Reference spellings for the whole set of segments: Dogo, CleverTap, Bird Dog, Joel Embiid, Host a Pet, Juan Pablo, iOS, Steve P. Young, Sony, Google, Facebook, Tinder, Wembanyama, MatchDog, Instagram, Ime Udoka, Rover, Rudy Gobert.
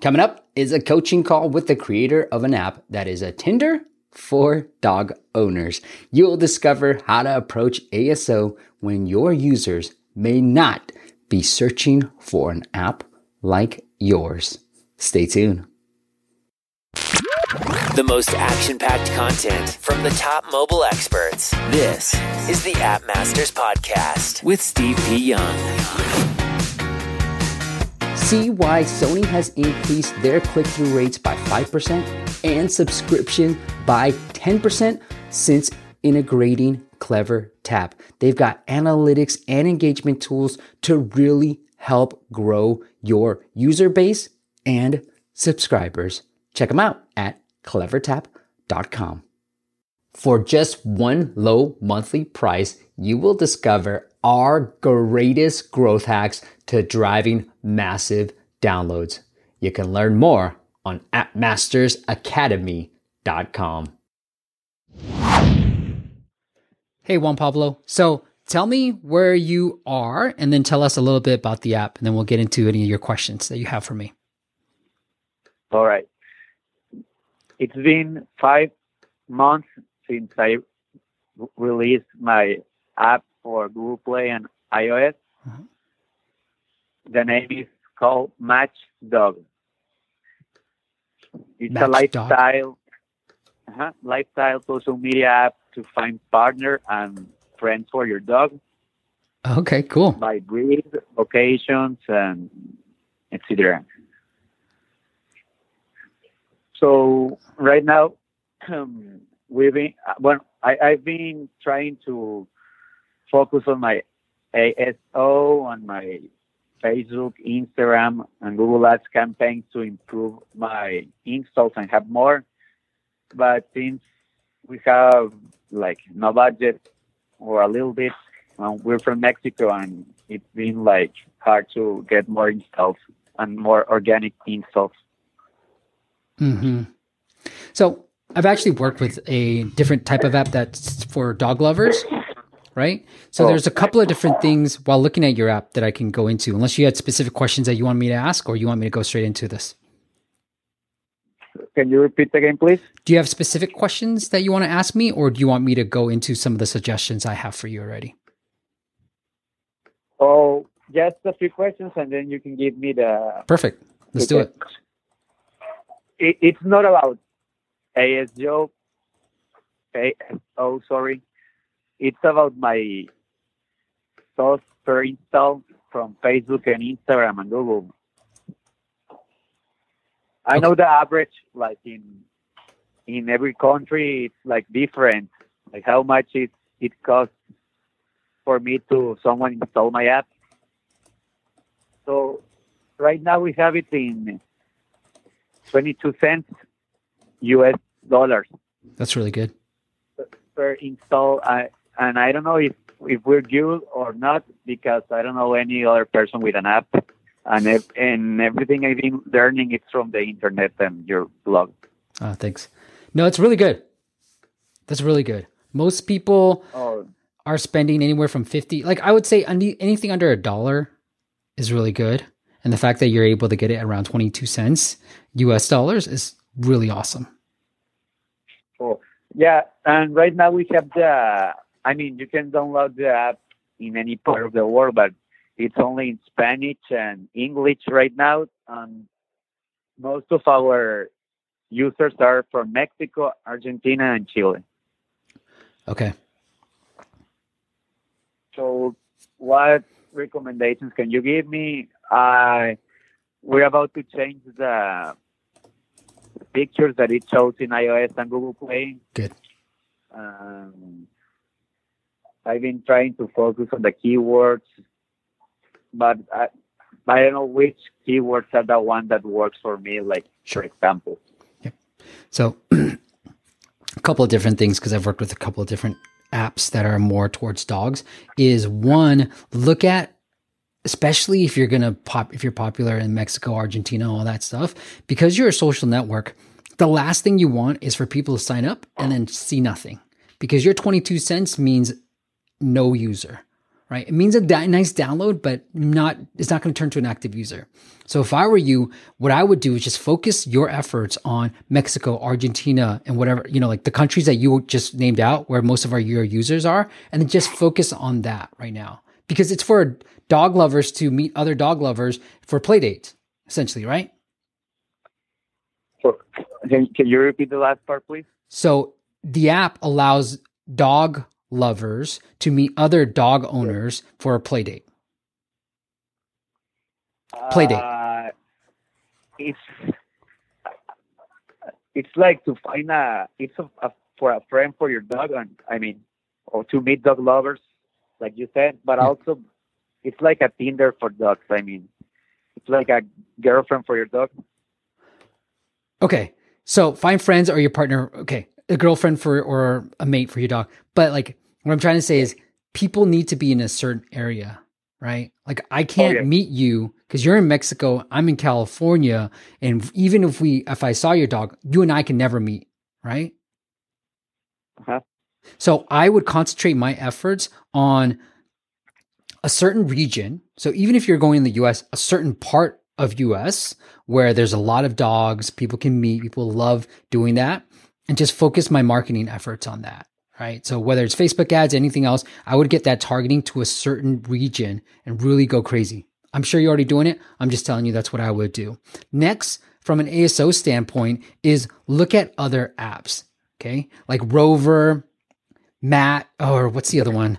Coming up is a coaching call with the creator of an app that is a Tinder for dog owners. You will discover how to approach ASO when your users may not be searching for an app like yours. Stay tuned. The most action-packed content from the top mobile experts. This is the App Masters Podcast with Steve P. Young. See why Sony has increased their click-through rates by 5% and subscription by 10% since integrating CleverTap. They've got analytics and engagement tools to really help grow your user base and subscribers. Check them out at CleverTap.com. For just one low monthly price, you will discover our greatest growth hacks to driving massive downloads. You can learn more on AppMastersAcademy.com. Hey, Juan Pablo. So tell me where you are and then tell us a little bit about the app, and then we'll get into any of your questions that you have for me. All right. It's been 5 months since I released my app for Google Play and iOS. Mm-hmm. The name is called MatchDog. It's Match a lifestyle social media app to find partner and friends for your dog. Okay, cool. By breed, locations, and etc. So right now, I've been trying to focus on my ASO, on my Facebook, Instagram, and Google Ads campaigns to improve my installs and have more. But since we have like no budget or a little bit, we're from Mexico, and it's been like hard to get more installs and more organic installs. Mm-hmm. So I've actually worked with a different type of app that's for dog lovers, right? So there's a couple of different things while looking at your app that I can go into, unless you had specific questions that you want me to ask, or you want me to go straight into this. Can you repeat again, please? Do you have specific questions that you want to ask me, or do you want me to go into some of the suggestions I have for you already? Oh, just a few questions, and then you can give me the... Perfect. Let's do it. It's not about ASO. It's about my source per install from Facebook and Instagram and Google. I know the average, like in every country, it's like different. Like how much it costs for me to someone install my app. So right now we have it in 22 cents US dollars. That's really good. Per install. And I don't know if we're good or not, because I don't know any other person with an app. And everything I've been learning is from the internet and your blog. Oh, thanks. No, it's really good. That's really good. Most people are spending anywhere from 50. Like I would say anything under $1 is really good. And the fact that you're able to get it around 22 cents US dollars is really awesome. Cool. Yeah. And right now we have you can download the app in any part of the world, but it's only in Spanish and English right now. Most of our users are from Mexico, Argentina, and Chile. Okay. So what recommendations can you give me? We're about to change the pictures that it shows in iOS and Google Play. Good. I've been trying to focus on the keywords, but I don't know which keywords are the one that works for me, like, sure. For example. Yep. So a couple of different things, because I've worked with a couple of different apps that are more towards dogs, is one, look at, especially if you're if you're popular in Mexico, Argentina, all that stuff, because you're a social network, the last thing you want is for people to sign up and then see nothing, because your 22 cents means no user, right? It means a nice download, but it's not going to turn to an active user. So if I were you, what I would do is just focus your efforts on Mexico, Argentina, and whatever, like the countries that you just named out where most of your users are, and then just focus on that right now. Because it's for dog lovers to meet other dog lovers for play dates, essentially, right? Can you repeat the last part, please? So the app allows dog lovers to meet other dog owners for a play date. It's like to find for a friend for your dog, or to meet dog lovers, like you said. But also, it's like a Tinder for dogs. It's like a girlfriend for your dog. Okay, so find friends or your partner. Okay, a girlfriend or a mate for your dog. But what I'm trying to say is, people need to be in a certain area, right? I can't meet you because you're in Mexico, I'm in California, and even if I saw your dog, you and I can never meet, right? Uh-huh. So I would concentrate my efforts on a certain region. So even if you're going in the U.S., a certain part of U.S. where there's a lot of dogs, people can meet, people love doing that, and just focus my marketing efforts on that, right? So whether it's Facebook ads, anything else, I would get that targeting to a certain region and really go crazy. I'm sure you're already doing it. I'm just telling you that's what I would do. Next, from an ASO standpoint, is look at other apps, okay? Like Rover, or what's the other one?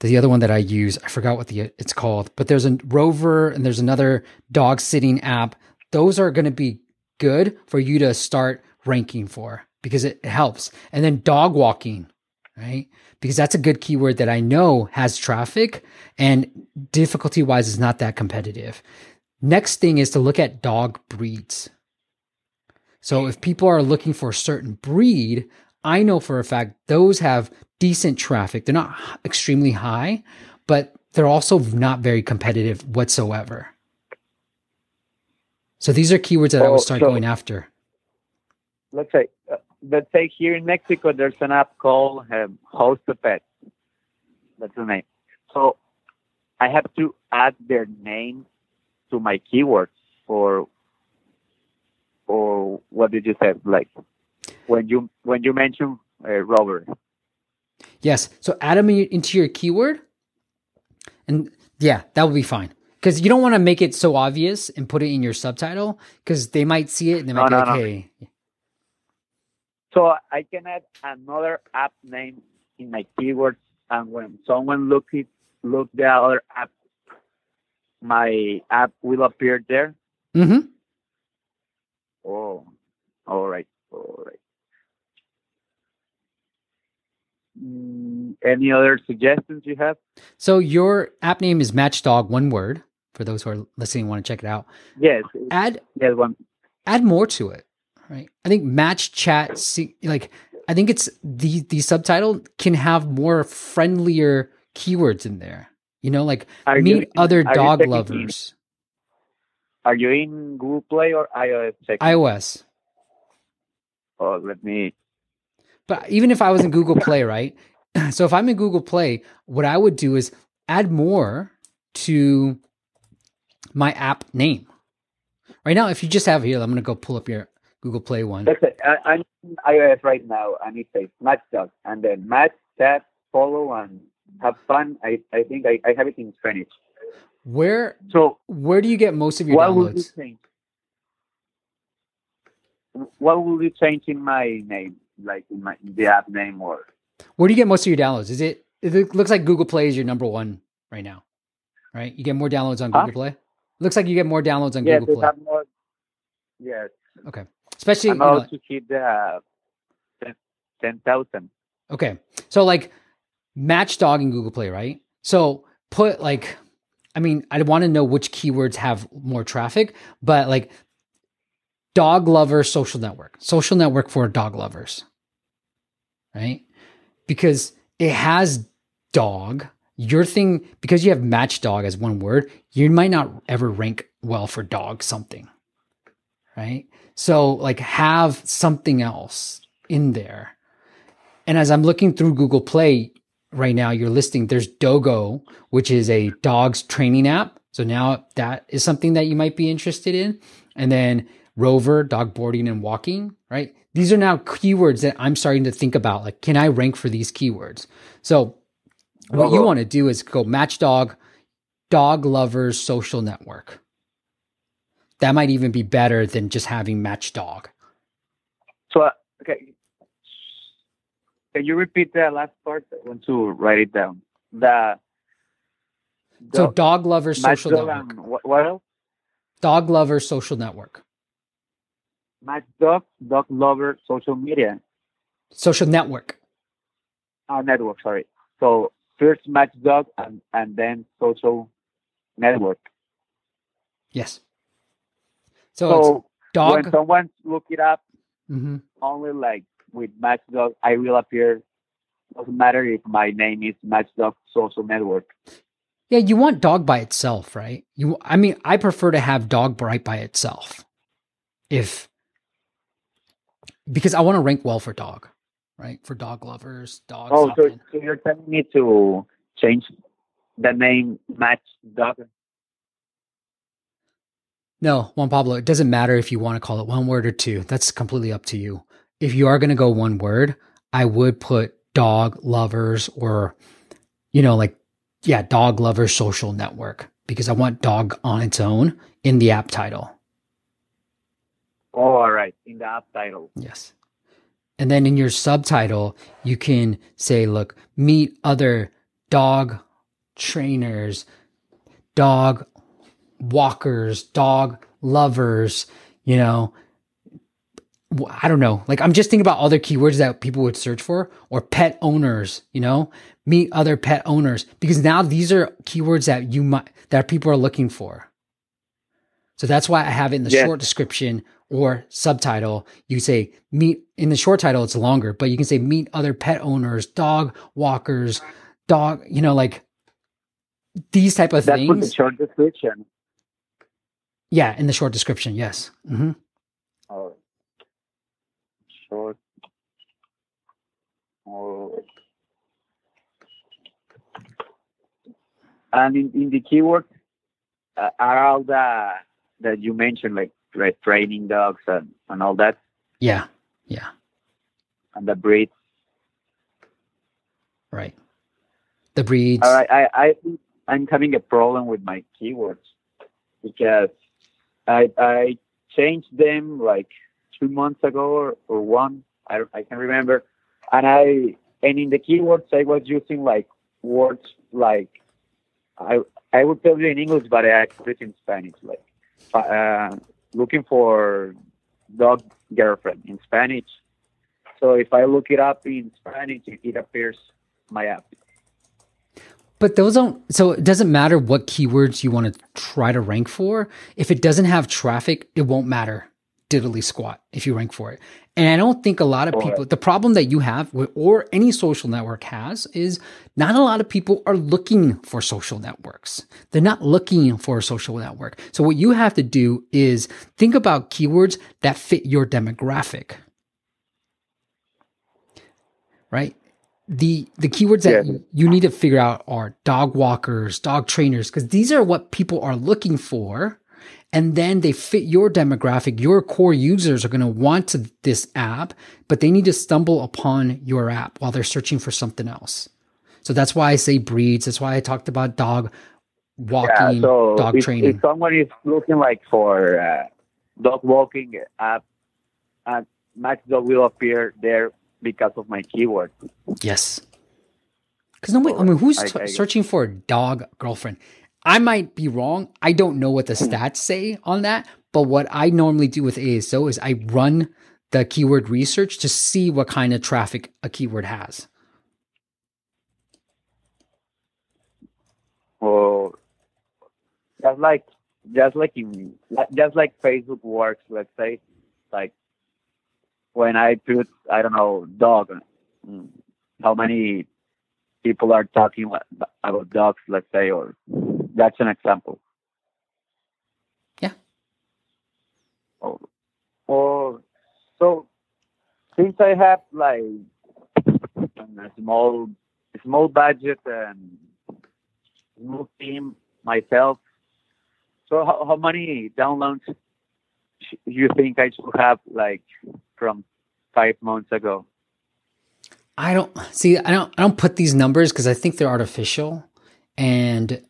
The other one that I use, I forgot what it's called, but there's a Rover and there's another dog sitting app. Those are going to be good for you to start ranking for because it helps. And then dog walking, right? Because that's a good keyword that I know has traffic and difficulty wise is not that competitive. Next thing is to look at dog breeds. So if people are looking for a certain breed, I know for a fact those have decent traffic. They're not extremely high, but they're also not very competitive whatsoever. So these are keywords that I would start going after. Let's say here in Mexico, there's an app called Host a Pet. That's the name. So I have to add their name to my keywords or what did you say? When you mention Rover. Yes. So add them into your keyword and that would be fine. Cause you don't want to make it so obvious and put it in your subtitle cause they might see it and they might be okay. No. So I can add another app name in my keywords. And when someone look the other app, my app will appear there. Mm-hmm. Oh, all right. Any other suggestions you have? So your app name is MatchDog, one word, for those who are listening and want to check it out. Yes. Add more to it, right? I think Match Chat, I think it's the subtitle can have more friendlier keywords in there. Meet other dog lovers. Are you in Google Play or iOS? iOS. Oh, But even if I was in Google Play, right? So if I'm in Google Play, what I would do is add more to my app name. Right now, if you just have here, I'm going to go pull up your Google Play one. That's it. I'm in iOS right now, and it says MatchDog, and then Match, Tap, Follow, and Have Fun. I think I have it in Spanish. Where do you get most of your downloads? What will you change in my name? In the app name or where do you get most of your downloads? It looks like Google Play is your number one right now, right? You get more downloads on Google Play. Looks like you get more downloads on Google Play. Yes. Okay. Especially I'm about to keep the 10,000. Okay. So MatchDog in Google Play, right? So put I want to know which keywords have more traffic, but dog lover social network for dog lovers, right? Because it has dog, your thing, because you have MatchDog as one word, you might not ever rank well for dog something, right? So have something else in there. And as I'm looking through Google Play, right now you're listing, there's Dogo, which is a dog's training app. So now that is something that you might be interested in. And then Rover, dog boarding and walking, right? These are now keywords that I'm starting to think about. Like, can I rank for these keywords? So what you want to do is go MatchDog, dog lovers, social network. That might even be better than just having MatchDog. So, okay. Can you repeat that last part? I want to write it down. So dog lovers, social network. What else? Dog lovers, social network. MatchDog, dog lover, social media. Social network. Network, sorry. So first MatchDog and then social network. Yes. So it's dog. When someone look it up, only like with MatchDog, I will appear. Doesn't matter if my name is MatchDog social network. Yeah, you want dog by itself, right? I mean, I prefer to have dog right by itself, because I want to rank well for dog, right? For dog lovers, dogs. Oh, so you're telling me to change the name MatchDog? No, Juan Pablo, it doesn't matter if you want to call it one word or two. That's completely up to you. If you are going to go one word, I would put dog lovers or, dog lovers social network, because I want dog on its own in the app title. Oh, all right. In the app title. Yes. And then in your subtitle, you can say, look, meet other dog trainers, dog walkers, dog lovers, I don't know. Like, I'm just thinking about other keywords that people would search for, or pet owners, meet other pet owners, because now these are keywords that that people are looking for. So that's why I have it in the short description or subtitle. You say meet in the short title, it's longer, but you can say meet other pet owners, dog walkers, dog, these type of things. That's in the short description. Yeah. In the short description. Yes. Mm-hmm. All right. And in the keyword are all that you mentioned, like training dogs and all that. Yeah. And the breeds. Right. The breeds. All right, I'm having a problem with my keywords because I changed them like 2 months ago or one, I can't remember. And in the keywords, I was using like words like, I would tell you in English, but I put it in Spanish, like looking for dog girlfriend in Spanish. So if I look it up in Spanish, it appears my app. But those don't, so it doesn't matter what keywords you want to try to rank for. If it doesn't have traffic, it won't matter. Diddly squat if you rank for it. And I don't think a lot of people, the problem that you have or any social network has is not a lot of people are looking for social networks. They're not looking for a social network. So what you have to do is think about keywords that fit your demographic, right? The keywords that you need to figure out are dog walkers, dog trainers, because these are what people are looking for. And then they fit your demographic. Your core users are going to want this app, but they need to stumble upon your app while they're searching for something else. So that's why I say breeds. That's why I talked about dog walking, dog training. If someone is looking like for dog walking app, MatchDog will appear there because of my keyword. Yes. Because who's searching for a dog girlfriend? I might be wrong. I don't know what the stats say on that, but what I normally do with ASO is I run the keyword research to see what kind of traffic a keyword has. Well, just like Facebook works, let's say, like when I put, I don't know, dog, how many people are talking about dogs, let's say, or that's an example. Yeah. Or so since I have like a small small budget and small team myself. So how many downloads you think I should have, like, from 5 months ago? I don't put these numbers because I think they're artificial, and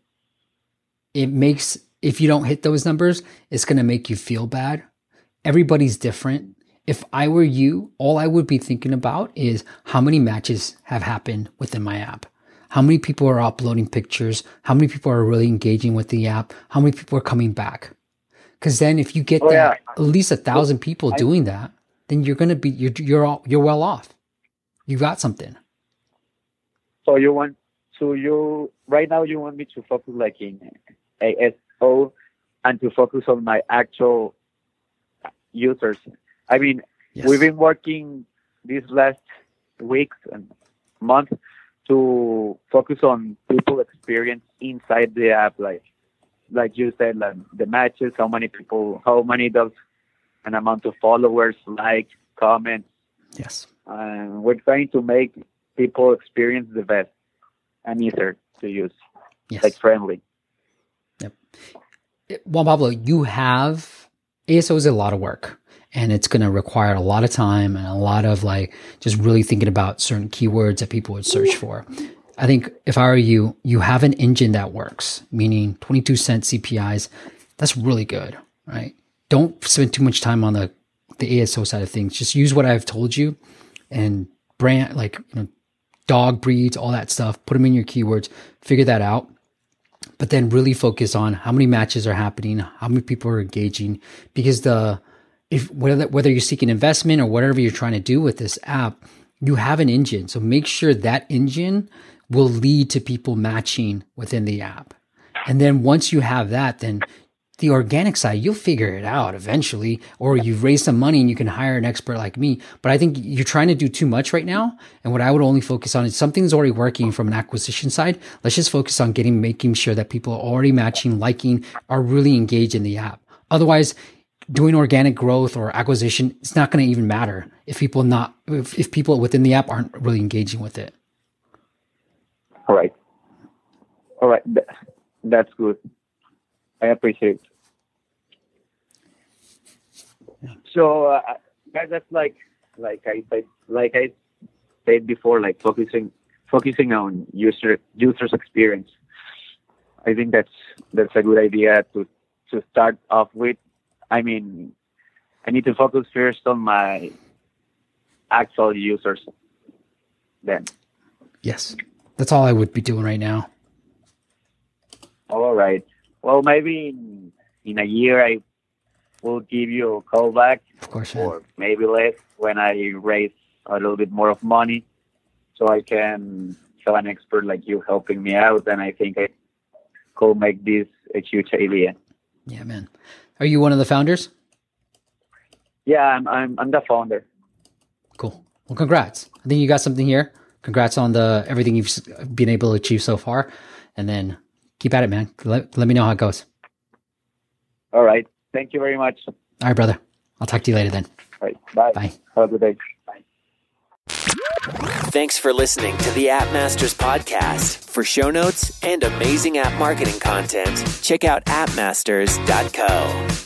it makes, if you don't hit those numbers, it's going to make you feel bad. Everybody's different. If I were you, all I would be thinking about is how many matches have happened within my app. How many people are uploading pictures? How many people are really engaging with the app? How many people are coming back? Because then if you get at least 1,000 people doing that, then you're going to be, you're well off. You got something. So right now you want me to focus like in ASO and to focus on my actual users. I mean, yes. We've been working these last weeks and months to focus on people experience inside the app, like you said, like the matches, how many people, how many dogs, an amount of followers, like, comments. Yes. And we're trying to make people experience the best and easier to use, yes. Like friendly. Yep. Juan Pablo, ASO is a lot of work, and it's going to require a lot of time and a lot of just really thinking about certain keywords that people would search for. I think if I were you, you have an engine that works, meaning 22-cent CPIs. That's really good, right? Don't spend too much time on the ASO side of things. Just use what I've told you and brand, dog breeds, all that stuff, put them in your keywords, figure that out, but then really focus on how many matches are happening, how many people are engaging, because whether you're seeking investment or whatever you're trying to do with this app, you have an engine. So make sure that engine will lead to people matching within the app. And then once you have that, then the organic side, you'll figure it out eventually, or you've raised some money and you can hire an expert like me. But I think you're trying to do too much right now. And what I would only focus on is something's already working from an acquisition side. Let's just focus on making sure that people are already matching, liking, are really engaged in the app. Otherwise, doing organic growth or acquisition, it's not going to even matter if people within the app aren't really engaging with it. All right. That's good. I appreciate it. So, that's like I said before, like focusing on users experience. I think that's a good idea to start off with. I mean, I need to focus first on my actual users. Then. Yes, that's all I would be doing right now. All right. Well, maybe in a year, I will give you a call back. Of course. Or maybe less when I raise a little bit more of money so I can have an expert like you helping me out. And I think I could make this a huge idea. Yeah, man. Are you one of the founders? Yeah, I'm the founder. Cool. Well, congrats. I think you got something here. Congrats on everything you've been able to achieve so far. And then... keep at it, man. Let me know how it goes. All right. Thank you very much. All right, brother. I'll talk to you later then. All right. Bye. Bye. Have a good day. Bye. Thanks for listening to the App Masters podcast. For show notes and amazing app marketing content, check out appmasters.co.